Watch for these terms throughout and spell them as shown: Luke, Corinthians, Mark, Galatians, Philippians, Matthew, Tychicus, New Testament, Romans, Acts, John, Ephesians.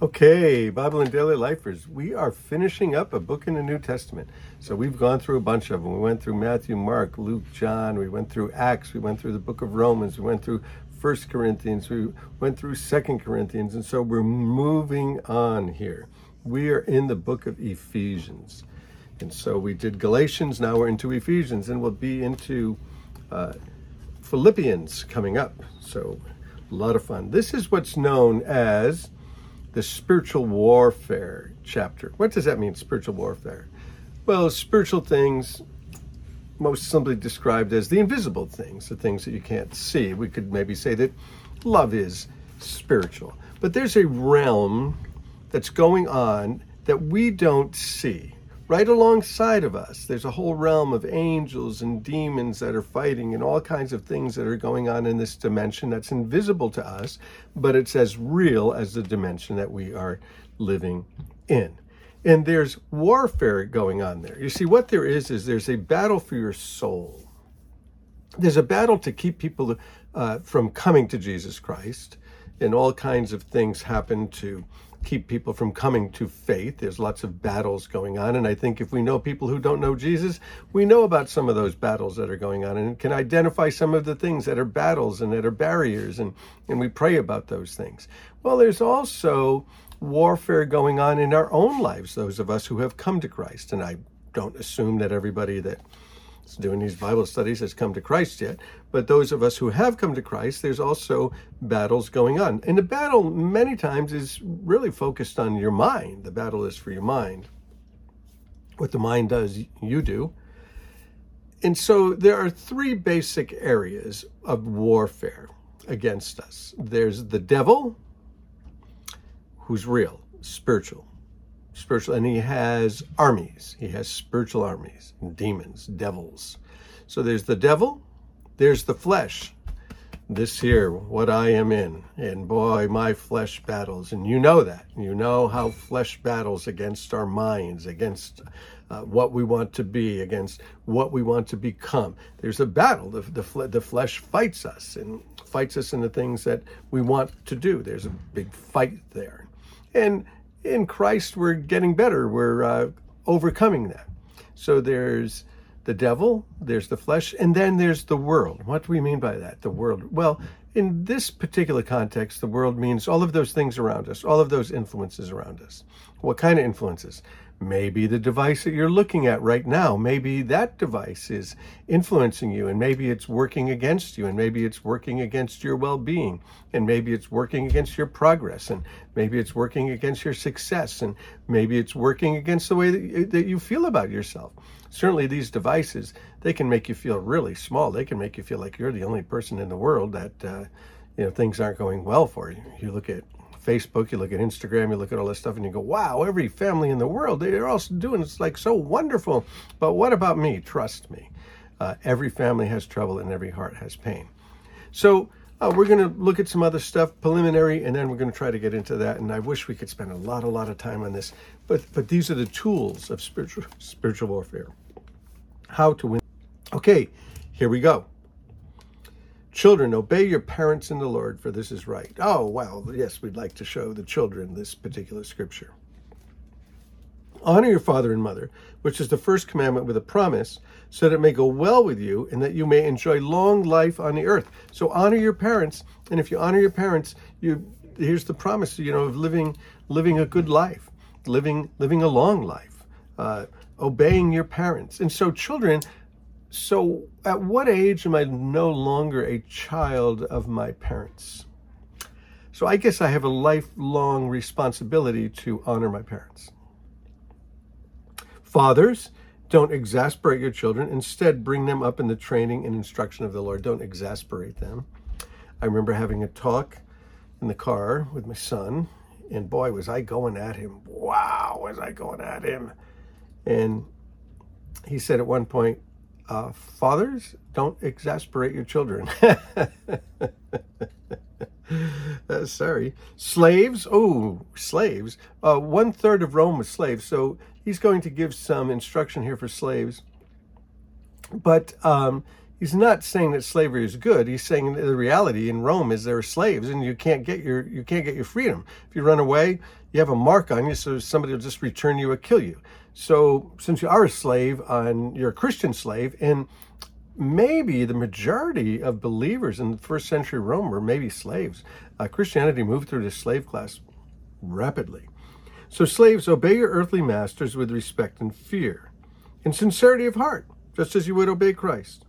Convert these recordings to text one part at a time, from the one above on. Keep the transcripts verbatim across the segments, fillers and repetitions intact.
Okay, Bible and Daily Lifers, we are finishing up a book in the New Testament. So we've gone through a bunch of them. We went through Matthew, Mark, Luke, John. We went through Acts. We went through the book of Romans. We went through First Corinthians. We went through Second Corinthians. And so we're moving on here. We are in the book of Ephesians. And so we did Galatians. Now we're into Ephesians. And we'll be into uh, Philippians coming up. So a lot of fun. This is what's known as the spiritual warfare chapter. What does that mean, spiritual warfare? Well, spiritual things, most simply described as the invisible things, the things that you can't see. We could maybe say that love is spiritual. But there's a realm that's going on that we don't see. Right alongside of us, there's a whole realm of angels and demons that are fighting and all kinds of things that are going on in this dimension that's invisible to us, but it's as real as the dimension that we are living in. And there's warfare going on there. You see, what there is, is there's a battle for your soul. There's a battle to keep people uh, from coming to Jesus Christ, and all kinds of things happen to keep people from coming to faith. There's lots of battles going on. And I think if we know people who don't know Jesus, we know about some of those battles that are going on and can identify some of the things that are battles and that are barriers. And, and we pray about those things. Well, there's also warfare going on in our own lives, those of us who have come to Christ. And I don't assume that everybody that is doing these Bible studies has come to Christ yet. But those of us who have come to Christ, there's also battles going on. And the battle many times is really focused on your mind. The battle is for your mind. What the mind does, you do. And so there are three basic areas of warfare against us. There's the devil, who's real, spiritual. Spiritual, and he has armies. He has spiritual armies, demons, devils. So there's the devil. There's the flesh. This here, what I am in. And boy, my flesh battles. And you know that. You know how flesh battles against our minds, against uh, what we want to be, against what we want to become. There's a battle. The, the, the flesh fights us and fights us in the things that we want to do. There's a big fight there. And in Christ, we're getting better. We're uh, overcoming that. So there's the devil, there's the flesh, and then there's the world. What do we mean by that, the world? Well, in this particular context, the world means all of those things around us, all of those influences around us. What kind of influences? Maybe the device that you're looking at right now, maybe that device is influencing you, and maybe it's working against you, and maybe it's working against your well-being, and maybe it's working against your progress, and maybe it's working against your success, and maybe it's working against the way that you, that you feel about yourself. Certainly these devices, they can make you feel really small. They can make you feel like you're the only person in the world that, uh, you know, things aren't going well for you. You look at Facebook, you look at Instagram, you look at all this stuff, and you go, wow, every family in the world, they're all doing, it's like so wonderful. But what about me? Trust me. Uh, every family has trouble and every heart has pain. So uh, we're going to look at some other stuff, preliminary, and then we're going to try to get into that. And I wish we could spend a lot, a lot of time on this. But but these are the tools of spiritual spiritual warfare. How to win. Okay, here we go. Children, obey your parents in the Lord, for this is right. Oh, well, yes, we'd like to show the children this particular scripture. Honor your father and mother, which is the first commandment with a promise, so that it may go well with you and that you may enjoy long life on the earth. So honor your parents, and if you honor your parents, you here's the promise, you know, of living living a good life, living living a long life, uh, obeying your parents. And so children... So at what age am I no longer a child of my parents? So I guess I have a lifelong responsibility to honor my parents. Fathers, don't exasperate your children. Instead, bring them up in the training and instruction of the Lord. Don't exasperate them. I remember having a talk in the car with my son, and boy, was I going at him. Wow, was I going at him. And he said at one point, Uh, fathers, don't exasperate your children. uh, sorry. Slaves, oh, slaves. Uh, one third of Rome was slaves. So he's going to give some instruction here for slaves. But um, He's not saying that slavery is good. He's saying the reality in Rome is there are slaves, and you can't get your you can't get your freedom. If you run away, you have a mark on you, so somebody will just return you or kill you. So since you are a slave, on you're a Christian slave, and maybe the majority of believers in the first century Rome were maybe slaves. Uh, Christianity moved through the slave class rapidly. So slaves, obey your earthly masters with respect and fear, and sincerity of heart, just as you would obey Christ.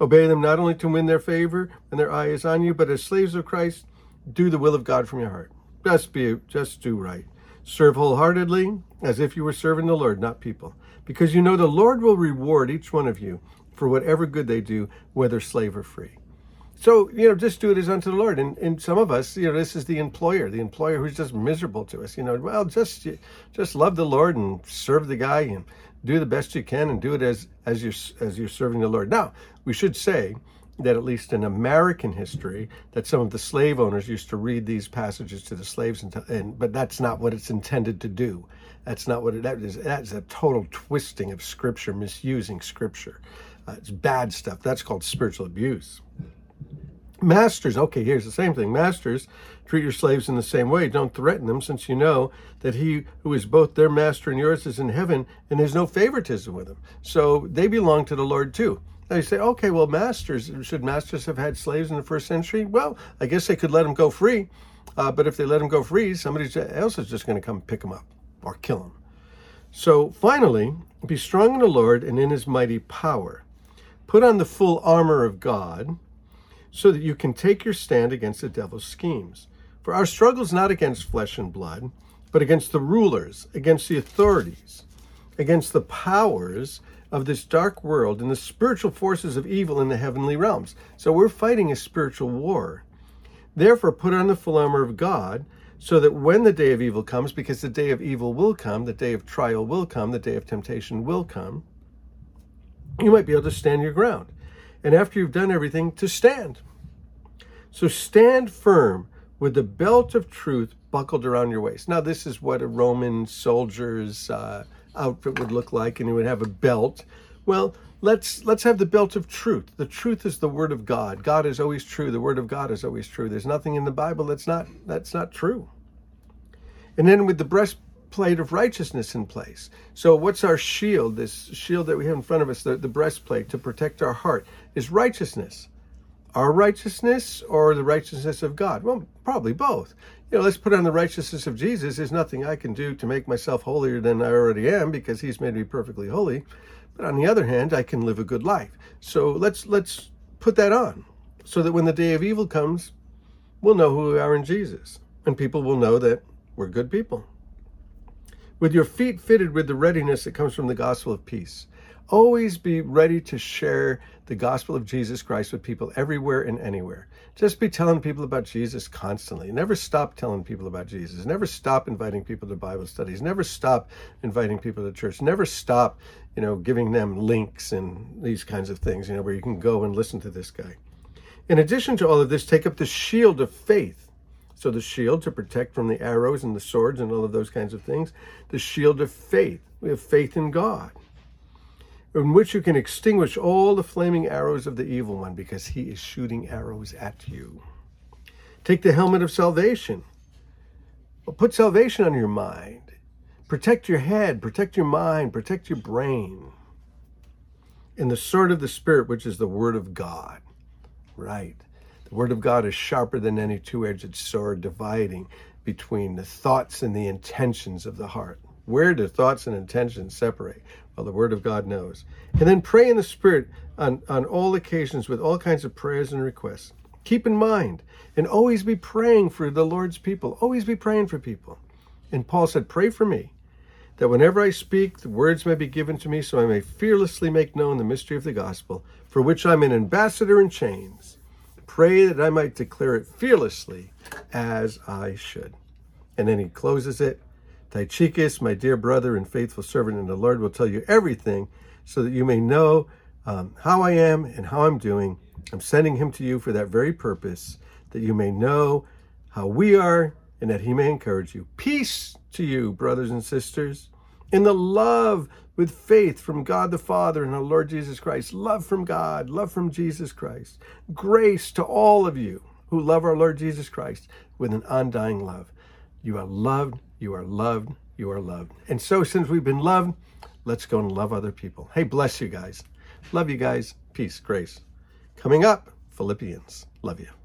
Obey them not only to win their favor when their eye is on you, but as slaves of Christ, do the will of God from your heart. Just be, just do right. Serve wholeheartedly, as if you were serving the Lord, not people. Because you know the Lord will reward each one of you for whatever good they do, whether slave or free. So, you know, just do it as unto the Lord. And, and some of us, you know, this is the employer, the employer who's just miserable to us. You know, well, just just love the Lord and serve the guy and do the best you can and do it as as you're, as you're serving the Lord. Now, we should say that at least in American history, that some of the slave owners used to read these passages to the slaves, and, and but that's not what it's intended to do. That's not what it that is. That is a total twisting of Scripture, misusing Scripture. Uh, it's bad stuff. That's called spiritual abuse. Masters, okay, here's the same thing. Masters, treat your slaves in the same way. Don't threaten them, since you know that he who is both their master and yours is in heaven, and there's no favoritism with them. So they belong to the Lord too. Now you say, okay, well, masters, should masters have had slaves in the first century? Well, I guess they could let them go free. Uh, but if they let them go free, somebody else is just going to come pick them up or kill them. So finally, be strong in the Lord and in his mighty power. Put on the full armor of God, so that you can take your stand against the devil's schemes. For our struggle is not against flesh and blood, but against the rulers, against the authorities, against the powers of this dark world and the spiritual forces of evil in the heavenly realms. So we're fighting a spiritual war. Therefore, put on the full armor of God, so that when the day of evil comes, because the day of evil will come, the day of trial will come, the day of temptation will come, you might be able to stand your ground. And after you've done everything, to stand. So stand firm with the belt of truth buckled around your waist. Now, this is what a Roman soldier's uh, outfit would look like, and he would have a belt. Well, let's let's have the belt of truth. The truth is the word of God. God is always true. The word of God is always true. There's nothing in the Bible that's not that's not true. And then with the breastplate of righteousness in place. So what's our shield? This shield that we have in front of us, the, the breastplate to protect our heart, is righteousness. Our righteousness or the righteousness of God? Well, probably both. You know, let's put on the righteousness of Jesus. There's nothing I can do to make myself holier than I already am, because he's made me perfectly holy. But on the other hand, I can live a good life. So let's let's put that on, so that when the day of evil comes, we'll know who we are in Jesus, and people will know that we're good people. With your feet fitted with the readiness that comes from the gospel of peace. Always be ready to share the gospel of Jesus Christ with people everywhere and anywhere. Just be telling people about Jesus constantly. Never stop telling people about Jesus. Never stop inviting people to Bible studies. Never stop inviting people to church. Never stop, you know, giving them links and these kinds of things, you know, where you can go and listen to this guy. In addition to all of this, take up the shield of faith. So the shield to protect from the arrows and the swords and all of those kinds of things. The shield of faith. We have faith in God, in which you can extinguish all the flaming arrows of the evil one, because he is shooting arrows at you. Take the helmet of salvation. Well, put salvation on your mind. Protect your head. Protect your mind. Protect your brain. And the sword of the Spirit, which is the word of God. Right. The word of God is sharper than any two-edged sword, dividing between the thoughts and the intentions of the heart. Where do thoughts and intentions separate? Well, the word of God knows. And then pray in the Spirit on, on all occasions with all kinds of prayers and requests. Keep in mind and always be praying for the Lord's people. Always be praying for people. And Paul said, pray for me, that whenever I speak, the words may be given to me, so I may fearlessly make known the mystery of the gospel, for which I'm an ambassador in chains. Pray that I might declare it fearlessly as I should. And then he closes it. Tychicus, my dear brother and faithful servant in the Lord, will tell you everything, so that you may know um, how I am and how I'm doing. I'm sending him to you for that very purpose, that you may know how we are and that he may encourage you. Peace to you, brothers and sisters, in the love with faith from God the Father and our Lord Jesus Christ, love from God, love from Jesus Christ, grace to all of you who love our Lord Jesus Christ with an undying love. You are loved, you are loved, you are loved. And so since we've been loved, let's go and love other people. Hey, bless you guys. Love you guys. Peace, grace. Coming up, Philippians. Love you.